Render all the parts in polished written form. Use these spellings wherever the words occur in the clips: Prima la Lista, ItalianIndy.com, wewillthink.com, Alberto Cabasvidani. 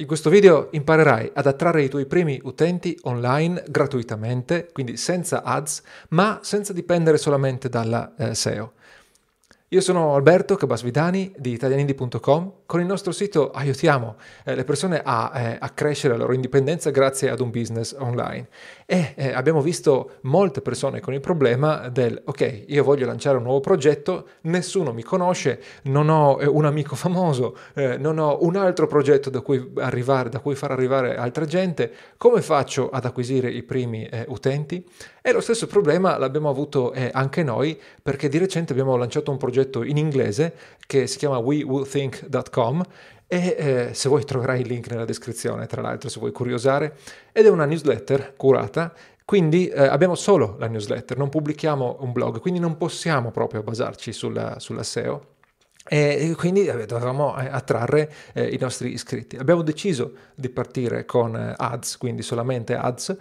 In questo video imparerai ad attrarre i tuoi primi utenti online gratuitamente, quindi senza ads, ma senza dipendere solamente dalla SEO. Io sono Alberto Cabasvidani di ItalianIndy.com. Con il nostro sito aiutiamo le persone a crescere la loro indipendenza grazie ad un business online. E abbiamo visto molte persone con il problema del ok, io voglio lanciare un nuovo progetto, nessuno mi conosce, non ho un amico famoso, non ho un altro progetto da cui far arrivare altra gente, come faccio ad acquisire i primi utenti? E lo stesso problema l'abbiamo avuto anche noi, perché di recente abbiamo lanciato un progetto in inglese che si chiama wewillthink.com e se vuoi troverai il link nella descrizione, tra l'altro, se vuoi curiosare, ed è una newsletter curata. Quindi abbiamo solo la newsletter, non pubblichiamo un blog, quindi non possiamo proprio basarci sulla SEO. E quindi dovevamo attrarre i nostri iscritti. Abbiamo deciso di partire con ads, quindi solamente ads,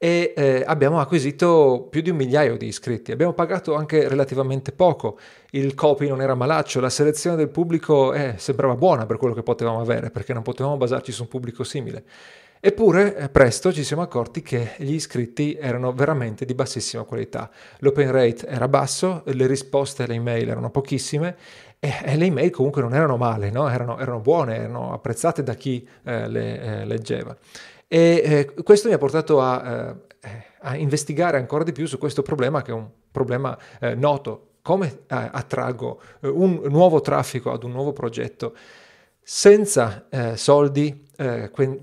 e abbiamo acquisito più di 1 migliaio di iscritti. Abbiamo pagato anche relativamente poco, il copy non era malaccio, la selezione del pubblico sembrava buona per quello che potevamo avere, perché non potevamo basarci su un pubblico simile. Eppure presto ci siamo accorti che gli iscritti erano veramente di bassissima qualità. L'open rate era basso, le risposte alle email erano pochissime e le email comunque non erano male, no? erano buone, erano apprezzate da chi le leggeva. E questo mi ha portato a investigare ancora di più su questo problema, che è un problema noto. Come attraggo un nuovo traffico ad un nuovo progetto senza soldi,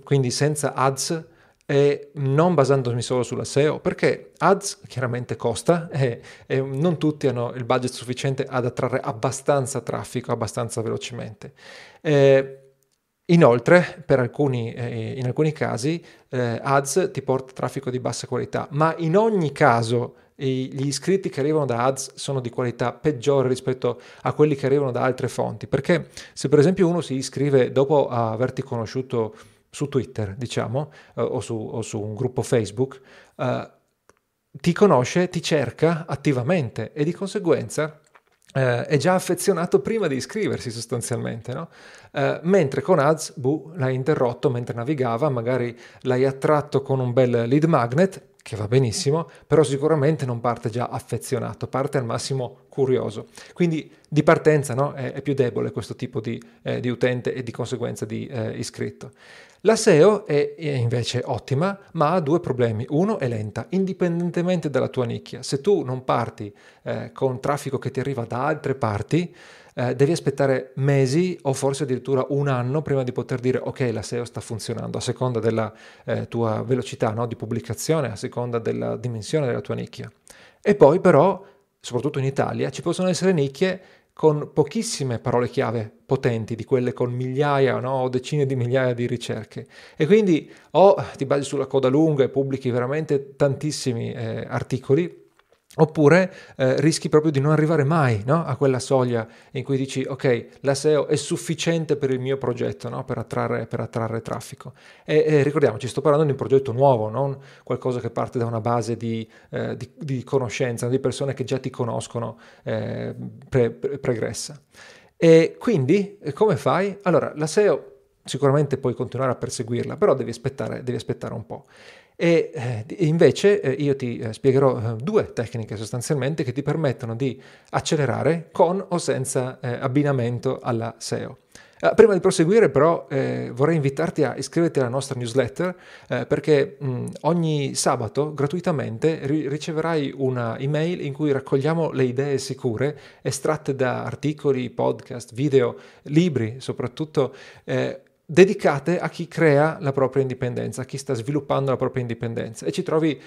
quindi senza ads e non basandomi solo sulla SEO, perché ads chiaramente costa e non tutti hanno il budget sufficiente ad attrarre abbastanza traffico abbastanza velocemente. Inoltre, in alcuni casi, ads ti porta traffico di bassa qualità, ma in ogni caso gli iscritti che arrivano da ads sono di qualità peggiore rispetto a quelli che arrivano da altre fonti, perché se per esempio uno si iscrive dopo averti conosciuto su Twitter, diciamo, o su un gruppo Facebook, ti conosce, ti cerca attivamente e di conseguenza è già affezionato prima di iscriversi sostanzialmente, no? Mentre con ads, l'hai interrotto mentre navigava, magari l'hai attratto con un bel lead magnet, che va benissimo, però sicuramente non parte già affezionato, parte al massimo curioso. Quindi di partenza, no? È più debole questo tipo di utente e di conseguenza di iscritto. La SEO è invece ottima, ma ha 2 problemi. Uno, è lenta, indipendentemente dalla tua nicchia. Se tu non parti con traffico che ti arriva da altre parti, devi aspettare mesi o forse addirittura un anno prima di poter dire ok, la SEO sta funzionando, a seconda della tua velocità, no? Di pubblicazione, a seconda della dimensione della tua nicchia. E poi però, soprattutto in Italia, ci possono essere nicchie con pochissime parole chiave potenti, di quelle con migliaia, no? O decine di migliaia di ricerche, e quindi o ti basi sulla coda lunga e pubblichi veramente tantissimi articoli, oppure rischi proprio di non arrivare mai, no? A quella soglia in cui dici ok, la SEO è sufficiente per il mio progetto, no? per attrarre traffico. E ricordiamoci, sto parlando di un progetto nuovo, non qualcosa che parte da una base di conoscenza, di persone che già ti conoscono pregressa. E quindi come fai? Allora, la SEO sicuramente puoi continuare a perseguirla, però devi aspettare un po'. E invece io ti spiegherò 2 tecniche sostanzialmente che ti permettono di accelerare con o senza abbinamento alla SEO. Prima di proseguire però vorrei invitarti a iscriverti alla nostra newsletter, perché ogni sabato gratuitamente riceverai una email in cui raccogliamo le idee sicure estratte da articoli, podcast, video, libri soprattutto, dedicate a chi crea la propria indipendenza, a chi sta sviluppando la propria indipendenza, e ci trovi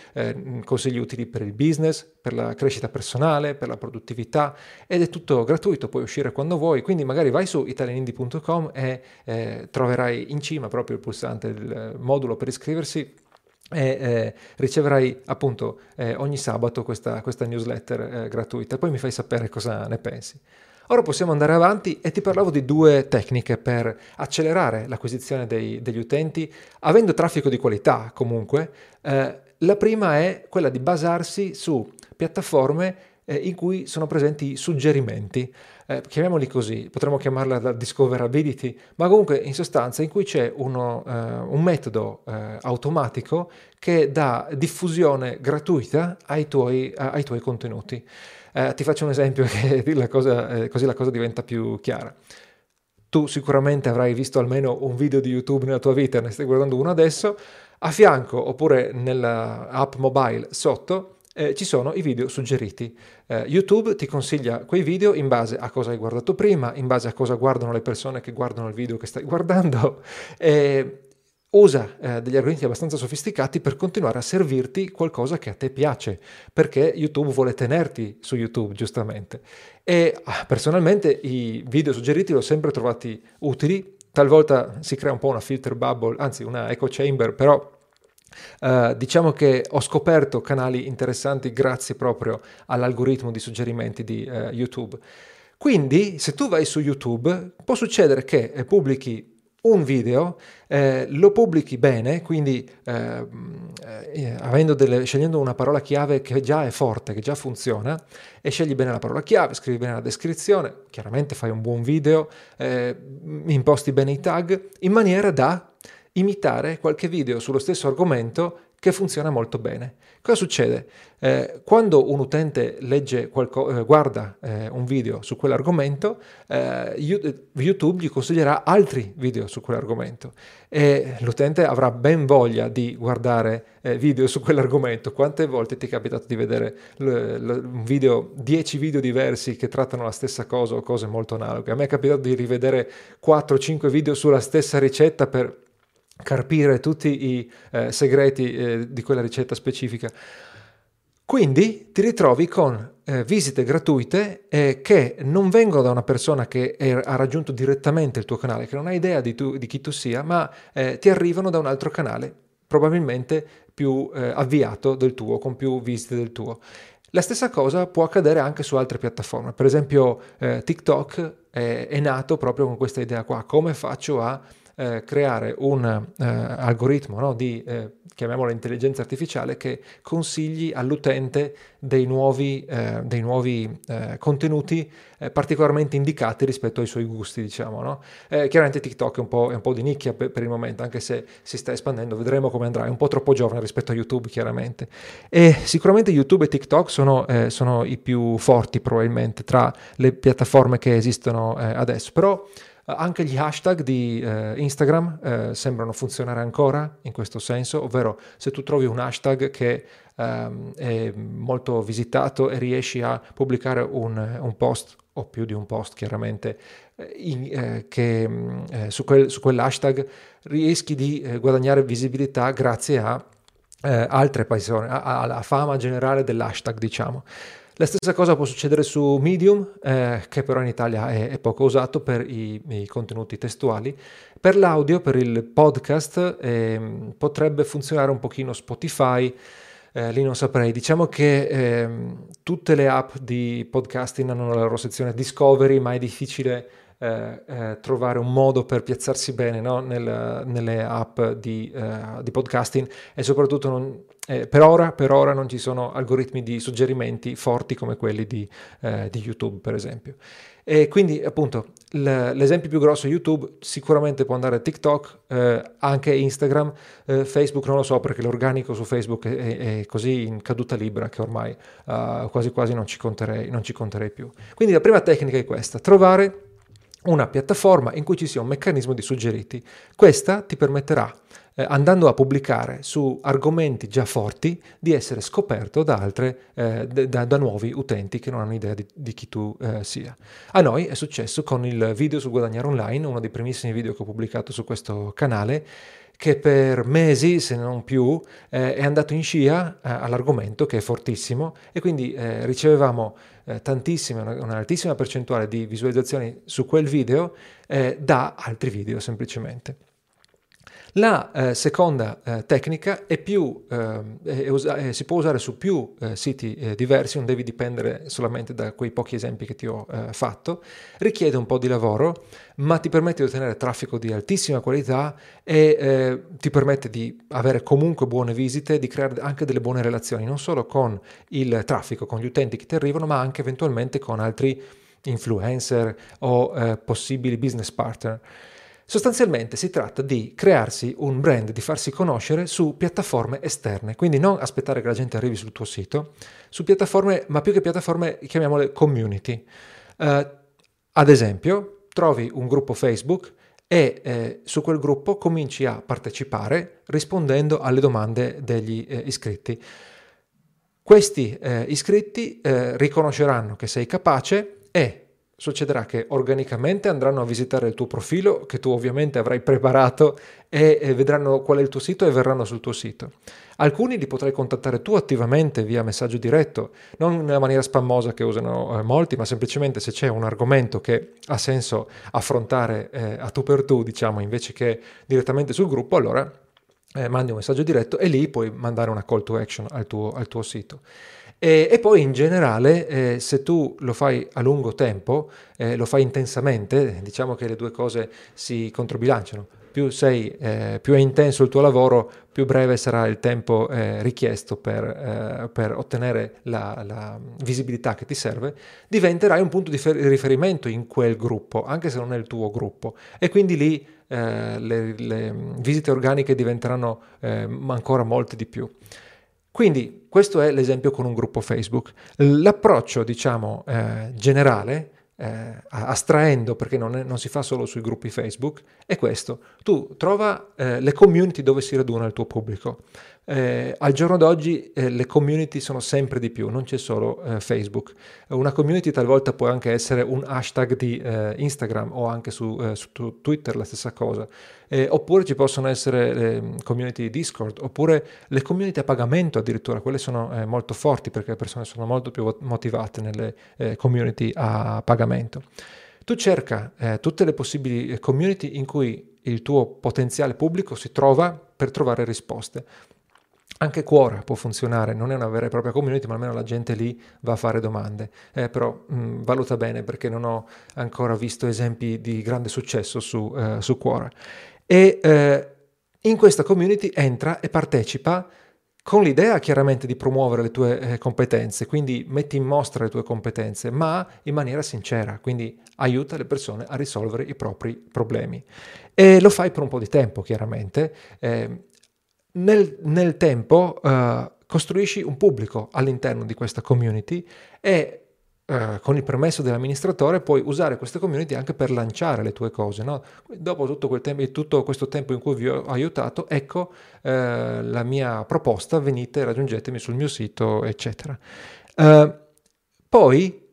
consigli utili per il business, per la crescita personale, per la produttività, ed è tutto gratuito, puoi uscire quando vuoi, quindi magari vai su italianindy.com e troverai in cima proprio il pulsante del modulo per iscriversi e riceverai appunto ogni sabato questa newsletter gratuita, poi mi fai sapere cosa ne pensi. Ora possiamo andare avanti e ti parlavo di 2 tecniche per accelerare l'acquisizione degli utenti, avendo traffico di qualità comunque. La prima è quella di basarsi su piattaforme in cui sono presenti suggerimenti, chiamiamoli così, potremmo chiamarla la discoverability, ma comunque in sostanza in cui c'è un metodo automatico che dà diffusione gratuita ai tuoi contenuti. Ti faccio un esempio che così la cosa diventa più chiara. Tu sicuramente avrai visto almeno un video di YouTube nella tua vita, ne stai guardando uno adesso, a fianco oppure nella app mobile sotto ci sono i video suggeriti. YouTube ti consiglia quei video in base a cosa hai guardato prima, in base a cosa guardano le persone che guardano il video che stai guardando, e usa degli algoritmi abbastanza sofisticati per continuare a servirti qualcosa che a te piace, perché YouTube vuole tenerti su YouTube, giustamente. E personalmente i video suggeriti li ho sempre trovati utili, talvolta si crea un po' una filter bubble, anzi una echo chamber, però diciamo che ho scoperto canali interessanti grazie proprio all'algoritmo di suggerimenti di YouTube. Quindi se tu vai su YouTube può succedere che pubblichi un video, lo pubblichi bene, quindi scegliendo una parola chiave che già è forte, che già funziona, e scegli bene la parola chiave, scrivi bene la descrizione, chiaramente fai un buon video, imposti bene i tag, in maniera da imitare qualche video sullo stesso argomento che funziona molto bene. Cosa succede? Quando un utente legge guarda un video su quell'argomento, YouTube gli consiglierà altri video su quell'argomento e l'utente avrà ben voglia di guardare video su quell'argomento. Quante volte ti è capitato di vedere un video, 10 video diversi che trattano la stessa cosa o cose molto analoghe? A me è capitato di rivedere 4-5 video sulla stessa ricetta per carpire tutti i segreti di quella ricetta specifica. Quindi ti ritrovi con visite gratuite che non vengono da una persona che ha raggiunto direttamente il tuo canale, che non ha idea di chi tu sia, ma ti arrivano da un altro canale, probabilmente più avviato del tuo, con più visite del tuo. La stessa cosa può accadere anche su altre piattaforme, per esempio TikTok è nato proprio con questa idea qua: come faccio a creare un algoritmo, no, di chiamiamola intelligenza artificiale, che consigli all'utente dei nuovi contenuti particolarmente indicati rispetto ai suoi gusti, diciamo, no? Chiaramente TikTok è un po' di nicchia per il momento, anche se si sta espandendo, vedremo come andrà, è un po' troppo giovane rispetto a YouTube, chiaramente. E sicuramente YouTube e TikTok sono i più forti probabilmente tra le piattaforme che esistono adesso, però anche gli hashtag di Instagram sembrano funzionare ancora in questo senso, ovvero se tu trovi un hashtag che è molto visitato e riesci a pubblicare un post o più di un post, chiaramente, su quell'hashtag rischi di guadagnare visibilità grazie a altre persone, alla fama generale dell'hashtag, diciamo. La stessa cosa può succedere su Medium, che però in Italia è poco usato per i contenuti testuali. Per l'audio, per il podcast, potrebbe funzionare un pochino Spotify, lì non saprei. Diciamo che tutte le app di podcasting hanno la loro sezione Discovery, ma è difficile trovare un modo per piazzarsi bene, no? Nelle app di podcasting, e soprattutto per ora non ci sono algoritmi di suggerimenti forti come quelli di YouTube, per esempio. E quindi, appunto, l'esempio più grosso è YouTube, sicuramente può andare a TikTok, anche Instagram, Facebook non lo so, perché l'organico su Facebook è così in caduta libera che ormai quasi quasi non ci conterei più. Quindi la prima tecnica è questa: trovare una piattaforma in cui ci sia un meccanismo di suggeriti. Questa ti permetterà, andando a pubblicare su argomenti già forti, di essere scoperto da nuovi utenti che non hanno idea di chi tu sia. A noi è successo con il video su Guadagnare Online, uno dei primissimi video che ho pubblicato su questo canale, che per mesi, se non più, è andato in scia all'argomento, che è fortissimo, e quindi ricevevamo un'altissima percentuale di visualizzazioni su quel video da altri video, semplicemente. La seconda tecnica è più, si può usare su più siti diversi, non devi dipendere solamente da quei pochi esempi che ti ho fatto, richiede un po' di lavoro, ma ti permette di ottenere traffico di altissima qualità e ti permette di avere comunque buone visite, di creare anche delle buone relazioni, non solo con il traffico, con gli utenti che ti arrivano, ma anche eventualmente con altri influencer o possibili business partner. Sostanzialmente si tratta di crearsi un brand, di farsi conoscere su piattaforme esterne, quindi non aspettare che la gente arrivi sul tuo sito, su piattaforme, ma più che piattaforme chiamiamole community. Ad esempio, trovi un gruppo Facebook e su quel gruppo cominci a partecipare rispondendo alle domande degli iscritti. Questi iscritti riconosceranno che sei capace e succederà che organicamente andranno a visitare il tuo profilo, che tu ovviamente avrai preparato, e vedranno qual è il tuo sito e verranno sul tuo sito. Alcuni li potrai contattare tu attivamente via messaggio diretto, non nella maniera spammosa che usano molti, ma semplicemente se c'è un argomento che ha senso affrontare a tu per tu, diciamo, invece che direttamente sul gruppo, allora mandi un messaggio diretto e lì puoi mandare una call to action al tuo sito. E poi in generale se tu lo fai a lungo tempo, lo fai intensamente, diciamo che le due cose si controbilanciano, più è intenso il tuo lavoro, più breve sarà il tempo richiesto per ottenere la visibilità che ti serve, diventerai un punto di riferimento in quel gruppo, anche se non è il tuo gruppo, e quindi lì le visite organiche diventeranno ancora molte di più. Quindi questo è l'esempio con un gruppo Facebook. L'approccio, diciamo, generale, astraendo, perché non si fa solo sui gruppi Facebook, è questo. Tu trova le community dove si raduna il tuo pubblico. Al giorno d'oggi le community sono sempre di più, non c'è solo Facebook. Una community talvolta può anche essere un hashtag di Instagram o anche su Twitter la stessa cosa, oppure ci possono essere community di Discord, oppure le community a pagamento addirittura, quelle sono molto forti perché le persone sono molto più motivate nelle community a pagamento. Tu cerca tutte le possibili community in cui il tuo potenziale pubblico si trova per trovare risposte. Anche Quora può funzionare, non è una vera e propria community, ma almeno la gente lì va a fare domande. Però valuta bene, perché non ho ancora visto esempi di grande successo su Quora. E in questa community entra e partecipa con l'idea chiaramente di promuovere le tue competenze, quindi metti in mostra le tue competenze, ma in maniera sincera, quindi aiuta le persone a risolvere i propri problemi. E lo fai per un po' di tempo, chiaramente. Nel tempo costruisci un pubblico all'interno di questa community e con il permesso dell'amministratore puoi usare questa community anche per lanciare le tue cose, no? Dopo tutto questo tempo in cui vi ho aiutato, ecco la mia proposta, venite, raggiungetemi sul mio sito, eccetera. Poi,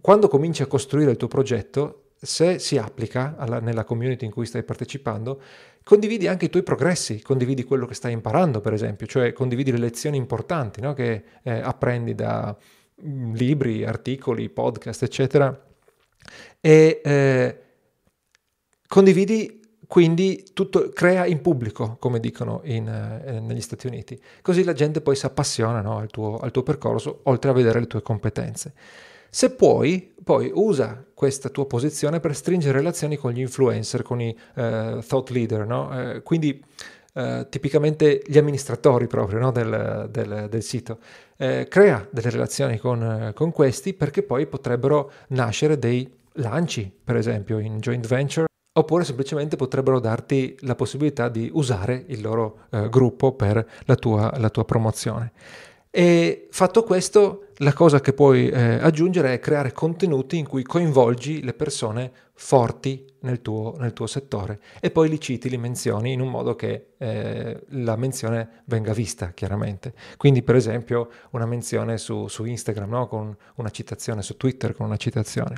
quando cominci a costruire il tuo progetto, se si applica nella community in cui stai partecipando, condividi anche i tuoi progressi, condividi quello che stai imparando, per esempio, cioè condividi le lezioni importanti, no? Che apprendi da libri, articoli, podcast, eccetera, e condividi. Quindi tutto crea in pubblico, come dicono negli Stati Uniti, così la gente poi si appassiona, no? al tuo percorso, oltre a vedere le tue competenze. Se puoi, poi usa questa tua posizione per stringere relazioni con gli influencer, con i thought leader, no? Quindi tipicamente gli amministratori proprio, no? del sito. Crea delle relazioni con questi, perché poi potrebbero nascere dei lanci, per esempio, in joint venture, oppure semplicemente potrebbero darti la possibilità di usare il loro gruppo per la tua promozione. E fatto questo, la cosa che puoi aggiungere è creare contenuti in cui coinvolgi le persone forti nel tuo settore e poi li citi, li menzioni in un modo che la menzione venga vista, chiaramente. Quindi, per esempio, una menzione su Instagram, no? Con una citazione, su Twitter con una citazione.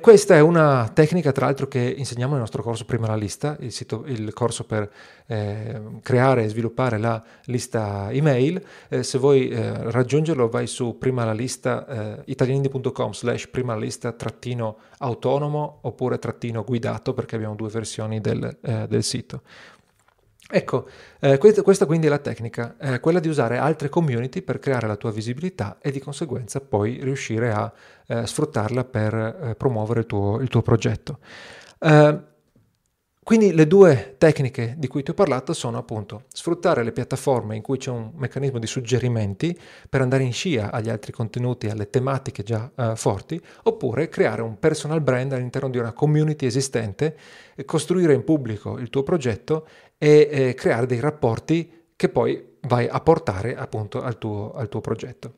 Questa è una tecnica, tra l'altro, che insegniamo nel nostro corso Prima la Lista, il corso per creare e sviluppare la lista email. Se vuoi raggiungerlo, vai su Prima la Lista, ItalianIndy.com/primalalista-autonomo oppure -guidato, perché abbiamo due versioni del sito. Ecco, questa quindi è la tecnica, quella di usare altre community per creare la tua visibilità e di conseguenza poi riuscire a sfruttarla per promuovere il tuo progetto. Quindi le due tecniche di cui ti ho parlato sono appunto sfruttare le piattaforme in cui c'è un meccanismo di suggerimenti per andare in scia agli altri contenuti, alle tematiche già forti, oppure creare un personal brand all'interno di una community esistente, costruire in pubblico il tuo progetto e creare dei rapporti che poi vai a portare appunto al tuo progetto.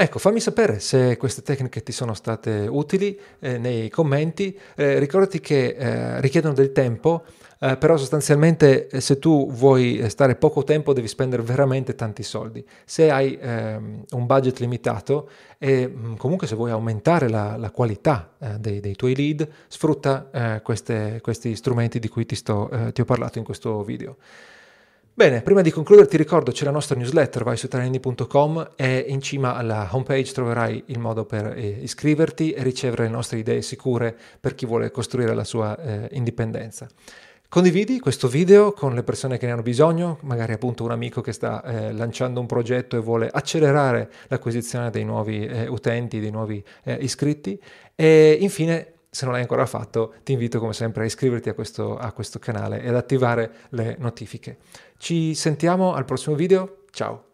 Ecco, fammi sapere se queste tecniche ti sono state utili nei commenti. Ricordati che richiedono del tempo, però sostanzialmente se tu vuoi stare poco tempo devi spendere veramente tanti soldi. Se hai un budget limitato e comunque se vuoi aumentare la qualità dei tuoi lead, sfrutta questi strumenti di cui ti ho parlato in questo video. Bene, prima di concludere ti ricordo c'è la nostra newsletter, vai su ItalianIndy.com e in cima alla homepage troverai il modo per iscriverti e ricevere le nostre idee sicure per chi vuole costruire la sua indipendenza. Condividi questo video con le persone che ne hanno bisogno, magari appunto un amico che sta lanciando un progetto e vuole accelerare l'acquisizione dei nuovi utenti, dei nuovi iscritti e infine, se non l'hai ancora fatto, ti invito come sempre a iscriverti a questo canale e ad attivare le notifiche. Ci sentiamo al prossimo video, ciao!